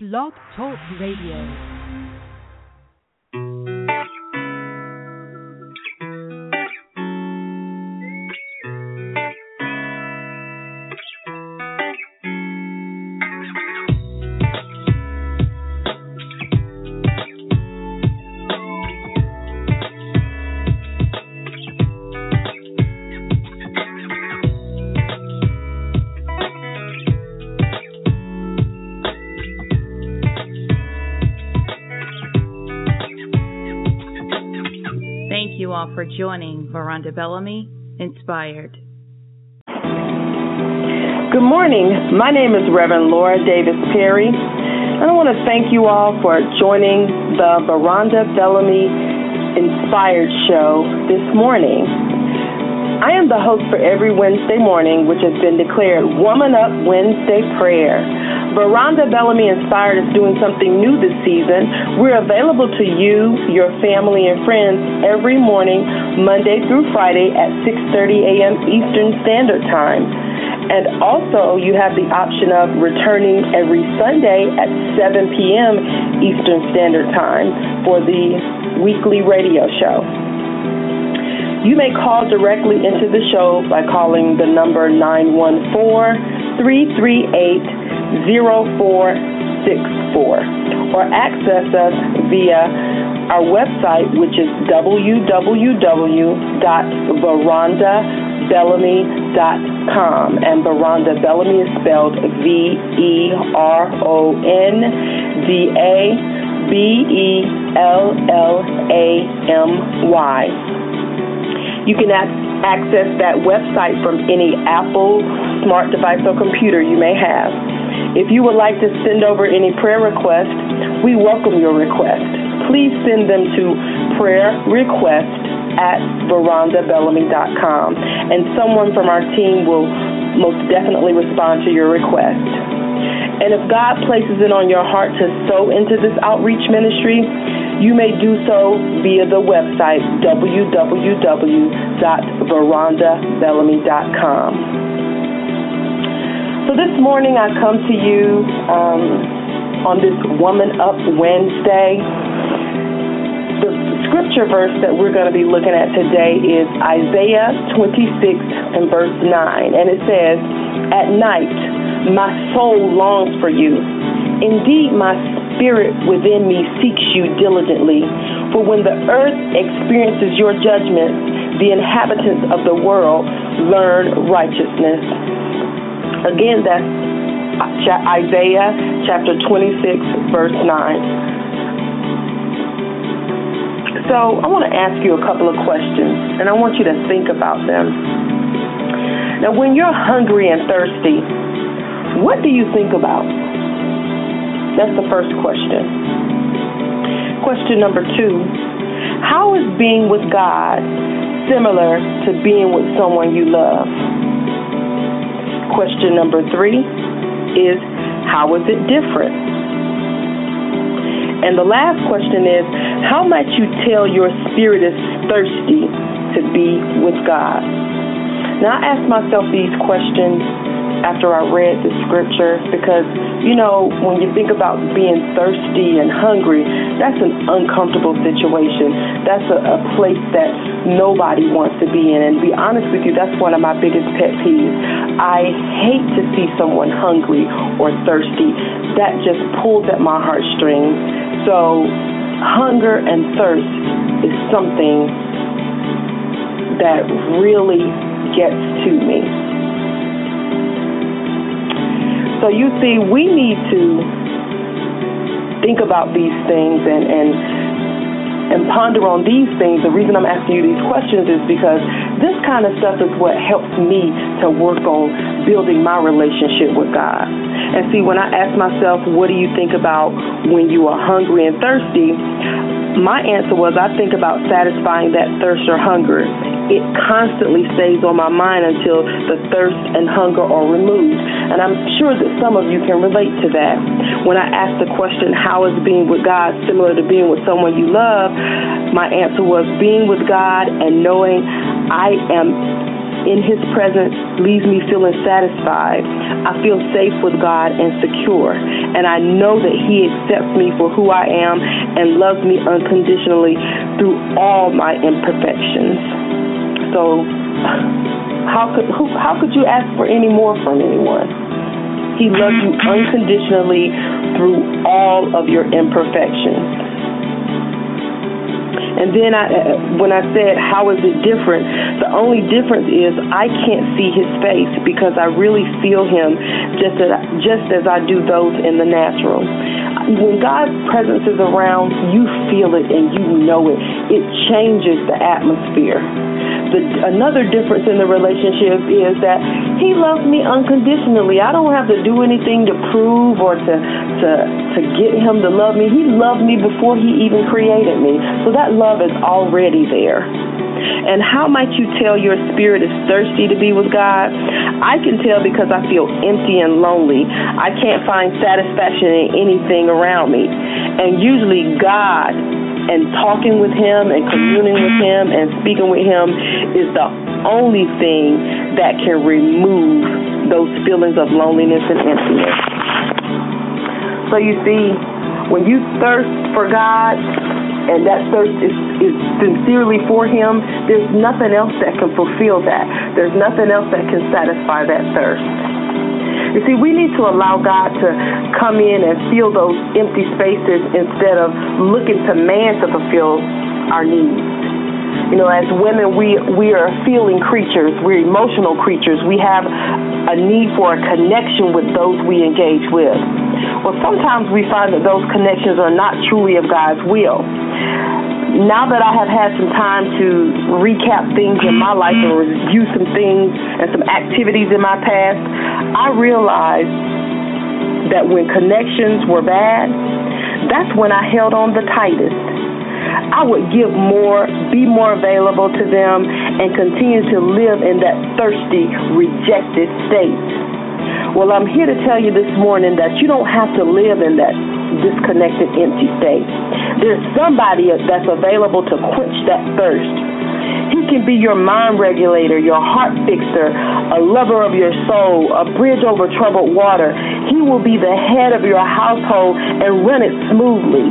Blog Talk Radio. For joining Veronda Bellamy Inspired. Good morning. My name is Reverend Laura Davis Perry, and I want to thank you all for joining the Veronda Bellamy Inspired Show this morning. I am the host for every Wednesday morning, which has been declared Woman Up Wednesday Prayer. Veronda Bellamy Inspired is doing something new this season. We're available to you, your family, and friends every morning, Monday through Friday at 6:30 a.m. Eastern Standard Time. And also, you have the option of returning every Sunday at 7 p.m. Eastern Standard Time for the weekly radio show. You may call directly into the show by calling the number 914-338-0464. Or access us via our website, which is www.verondabellamy.com, and Veronda Bellamy is spelled V-E-R-O-N-D-A-B-E-L-L-A-M-Y. You can access that website from any Apple smart device or computer you may have. If you would like to send over any prayer requests, we welcome your requests. Please send them to prayerrequest@verondabellamy.com, and someone from our team will most definitely respond to your request. And if God places it on your heart to sow into this outreach ministry, you may do so via the website www.verondabellamy.com. So this morning I come to you on this Woman Up Wednesday. The scripture verse that we're going to be looking at today is Isaiah 26 and verse 9. And it says, "At night my soul longs for you. Indeed, my spirit within me seeks you diligently. For when the earth experiences your judgments, the inhabitants of the world learn righteousness." Again, that's Isaiah chapter 26, verse 9. So I want to ask you a couple of questions, and I want you to think about them. Now, when you're hungry and thirsty, what do you think about? That's the first question. Question number 2, how is being with God similar to being with someone you love? Question number 3 is, how is it different? And the last question is, how might you tell your spirit is thirsty to be with God? Now, I asked myself these questions after I read the scripture because, you know, when you think about being thirsty and hungry, that's an uncomfortable situation. That's a place that nobody wants to be in. And to be honest with you, that's one of my biggest pet peeves. I hate to see someone hungry or thirsty. That just pulls at my heartstrings. So hunger and thirst is something that really gets to me. So you see, we need to think about these things and ponder on these things. The reason I'm asking you these questions is because this kind of stuff is what helps me to work on building my relationship with God. And see, when I ask myself, what do you think about when you are hungry and thirsty, my answer was I think about satisfying that thirst or hunger. It constantly stays on my mind until the thirst and hunger are removed. And I'm sure that some of you can relate to that. When I asked the question, how is being with God similar to being with someone you love, my answer was being with God and knowing I am in His presence leaves me feeling satisfied. I feel safe with God and secure, and I know that He accepts me for who I am and loves me unconditionally through all my imperfections. So how could you ask for any more from anyone? He loves you unconditionally through all of your imperfections. And then when I said, how is it different? The only difference is I can't see His face because I really feel Him just as I do those in the natural. When God's presence is around, you feel it and you know it. It changes the atmosphere. Another difference in the relationship is that He loves me unconditionally. I don't have to do anything to prove or to get Him to love me. He loved me before He even created me. So that love is already there. And how might you tell your spirit is thirsty to be with God? I can tell because I feel empty and lonely. I can't find satisfaction in anything around me. And usually God and talking with Him and communing with Him and speaking with Him is the only thing that can remove those feelings of loneliness and emptiness. So you see, when you thirst for God, and that thirst is sincerely for Him, there's nothing else that can fulfill that. There's nothing else that can satisfy that thirst. You see, we need to allow God to come in and fill those empty spaces instead of looking to man to fulfill our needs. You know, as women, we are feeling creatures. We're emotional creatures. We have a need for a connection with those we engage with. Well, sometimes we find that those connections are not truly of God's will. Now that I have had some time to recap things in my life and review some things and some activities in my past, I realized that when connections were bad, that's when I held on the tightest. I would give more, be more available to them, and continue to live in that thirsty, rejected state. Well, I'm here to tell you this morning that you don't have to live in that disconnected, empty state. There's somebody that's available to quench that thirst. He can be your mind regulator, your heart fixer, a lover of your soul, a bridge over troubled water. He will be the head of your household and run it smoothly.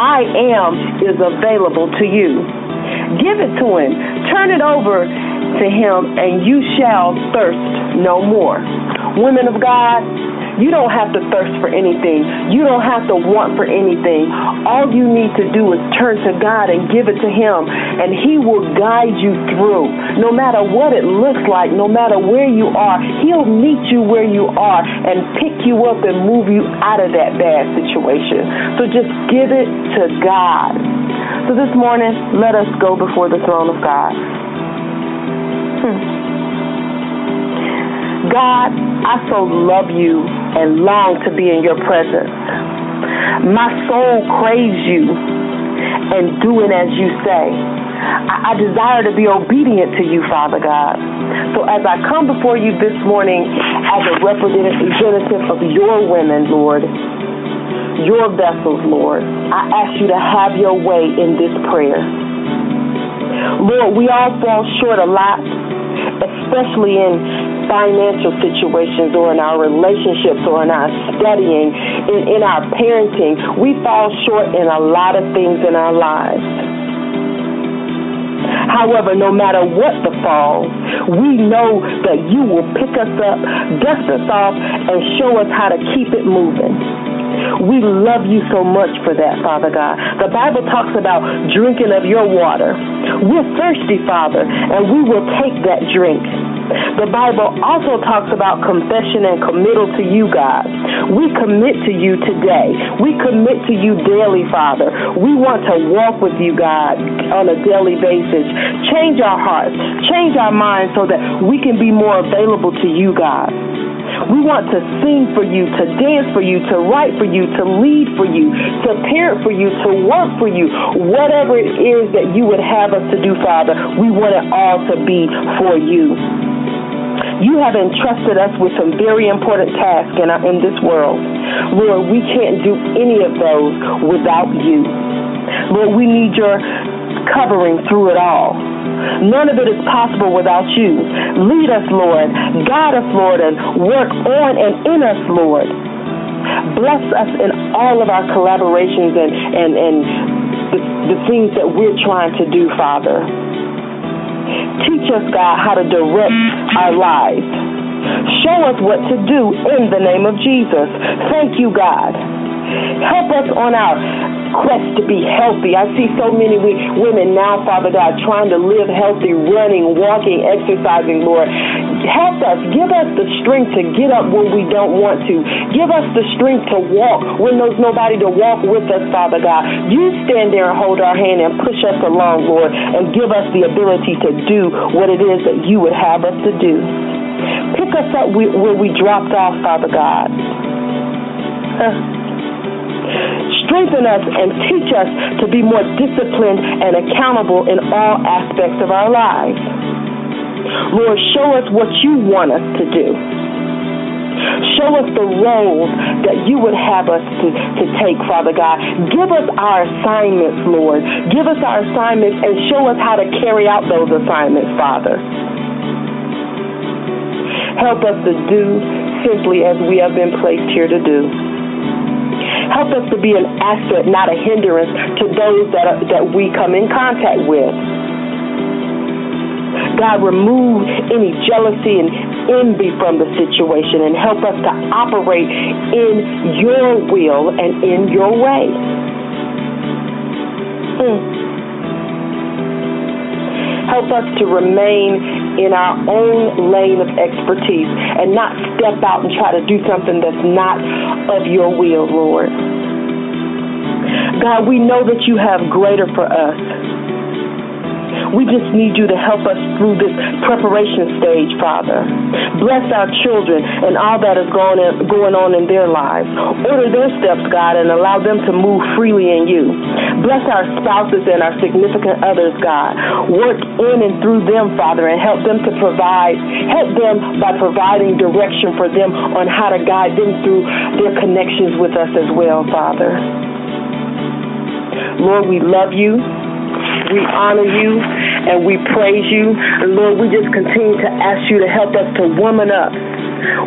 I am is available to you. Give it to Him. Turn it over to Him, and you shall thirst no more. Women of God, you don't have to thirst for anything. You don't have to want for anything. All you need to do is turn to God and give it to Him, and He will guide you through. No matter what it looks like, no matter where you are, He'll meet you where you are and pick you up and move you out of that bad situation. So just give it to God. So this morning, let us go before the throne of God. God, I so love You and long to be in Your presence. My soul craves You and doing as You say. I desire to be obedient to You, Father God. So as I come before You this morning as a representative of Your women, Lord, Your vessels, Lord, I ask You to have Your way in this prayer. Lord, we all fall short a lot, especially in financial situations or in our relationships or in our studying, in our parenting. We fall short in a lot of things in our lives. However, no matter what the fall, we know that You will pick us up, dust us off, and show us how to keep it moving. We love You so much for that, Father God. The Bible talks about drinking of Your water. We're thirsty, Father, and we will take that drink. The Bible also talks about confession and committal to You, God. We commit to You today. We commit to You daily, Father. We want to walk with You, God, on a daily basis. Change our hearts. Change our minds so that we can be more available to You, God. We want to sing for You, to dance for You, to write for You, to lead for You, to parent for You, to work for You. Whatever it is that You would have us to do, Father, we want it all to be for You. You have entrusted us with some very important tasks in this world. Lord, we can't do any of those without You. Lord, we need Your covering through it all. None of it is possible without you. Lead us, Lord. Guide us, Lord, and work on and in us, Lord. Bless us in all of our collaborations and the things that we're trying to do, Father. Teach us, God, how to direct our lives. Show us what to do in the name of Jesus. Thank you, God. Help us on our quest to be healthy. I see so many women now, Father God, trying to live healthy, running, walking, exercising, Lord. Help us. Give us the strength to get up when we don't want to. Give us the strength to walk when there's nobody to walk with us, Father God. You stand there and hold our hand and push us along, Lord, and give us the ability to do what it is that you would have us to do. Pick us up where we dropped off, Father God. Strengthen us and teach us to be more disciplined and accountable in all aspects of our lives. Lord, show us what you want us to do. Show us the roles that you would have us to take, Father God. Give us our assignments, Lord. Give us our assignments and show us how to carry out those assignments, Father. Help us to do simply as we have been placed here to do. Help us to be an asset, not a hindrance, to those that we come in contact with. God, remove any jealousy and envy from the situation and help us to operate in your will and in your way. Help us to remain in our own lane of expertise and not step out and try to do something that's not of your will, Lord. God, we know that you have greater for us. We just need you to help us through this preparation stage, Father. Bless our children and all that is going on in their lives. Order their steps, God, and allow them to move freely in you. Bless our spouses and our significant others, God. Work in and through them, Father, and help them to provide. Help them by providing direction for them on how to guide them through their connections with us as well, Father. Lord, we love you. We honor you and we praise you. And Lord, we just continue to ask you to help us to woman up.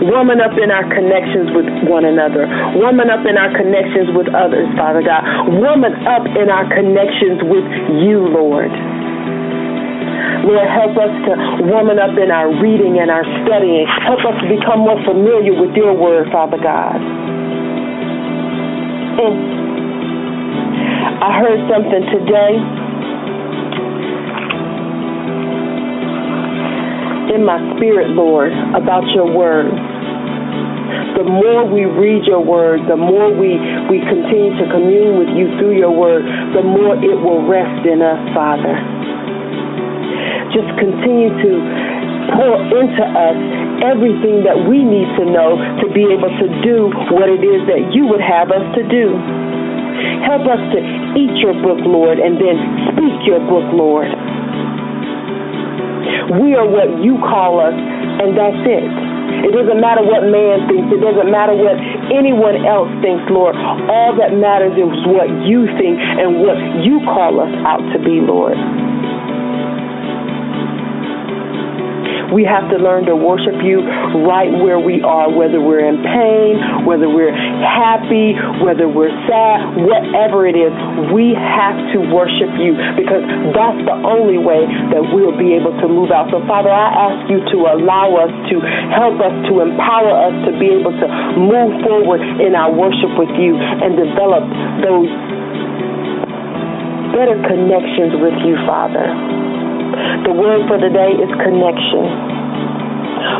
Woman up in our connections with one another. Woman up in our connections with others, Father God. Woman up in our connections with you, Lord. Lord, help us to woman up in our reading and our studying. Help us to become more familiar with your word, Father God. I heard something today in my spirit, Lord, about your word. The more we read your word, the more we continue to commune with you through your word, the more it will rest in us, Father. Just continue to pour into us everything that we need to know to be able to do what it is that you would have us to do. Help us to eat your book, Lord, and then speak your book, Lord. We are what you call us, and that's it. It doesn't matter what man thinks. It doesn't matter what anyone else thinks, Lord. All that matters is what you think and what you call us out to be, Lord. We have to learn to worship you right where we are, whether we're in pain, whether we're happy, whether we're sad, whatever it is. We have to worship you because that's the only way that we'll be able to move out. So, Father, I ask you to allow us, to help us, to empower us to be able to move forward in our worship with you and develop those better connections with you, Father. The word for today is connection.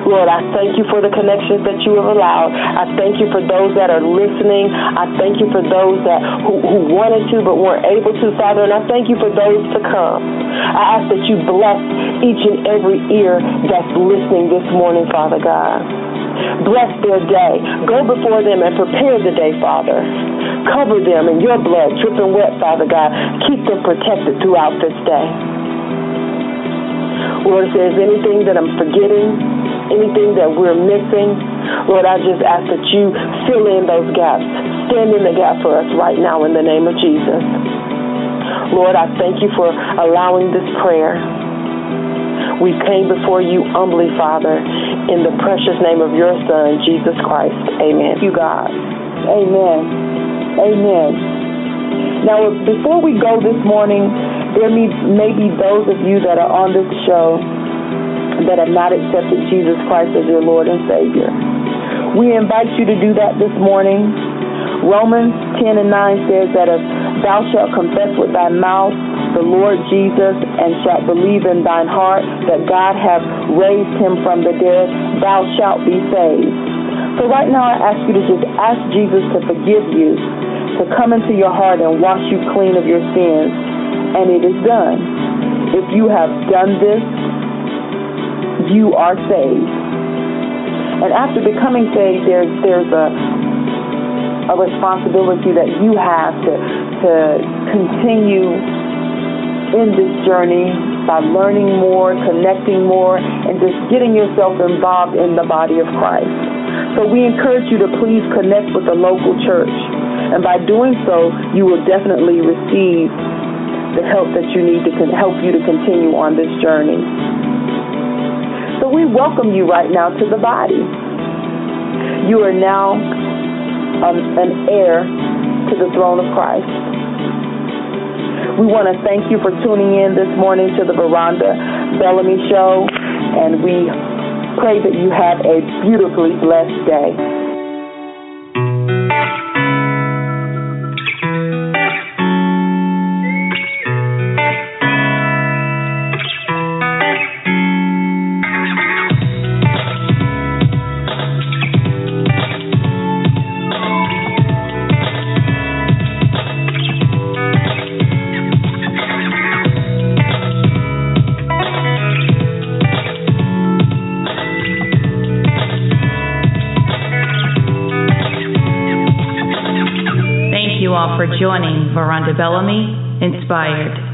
Lord, I thank you for the connections that you have allowed. I thank you for those that are listening. I thank you for those that who wanted to but weren't able to, Father, and I thank you for those to come. I ask that you bless each and every ear that's listening this morning, Father God. Bless their day. Go before them and prepare the day, Father. Cover them in your blood, dripping wet, Father God. Keep them protected throughout this day. Lord, if there's anything that I'm forgetting, anything that we're missing, Lord, I just ask that you fill in those gaps. Stand in the gap for us right now in the name of Jesus. Lord, I thank you for allowing this prayer. We came before you humbly, Father, in the precious name of your Son, Jesus Christ. Amen. Thank you, God. Amen. Amen. Now, before we go this morning, there may be those of you that are on this show that have not accepted Jesus Christ as your Lord and Savior. We invite you to do that this morning. Romans 10:9 says that if thou shalt confess with thy mouth the Lord Jesus and shalt believe in thine heart that God hath raised him from the dead, thou shalt be saved. So right now I ask you to just ask Jesus to forgive you, to come into your heart and wash you clean of your sins, and it is done. If you have done this, you are saved. And after becoming saved, there's a responsibility that you have to continue in this journey by learning more, connecting more, and just getting yourself involved in the body of Christ. So we encourage you to please connect with the local church, and by doing so, you will definitely receive the help that you need to help you to continue on this journey. So we welcome you right now to the body. You are now an heir to the throne of Christ. We want to thank you for tuning in this morning to the Veronda Bellamy Show, and we pray that you have a beautifully blessed day. Joining Veronda Bellamy Inspired.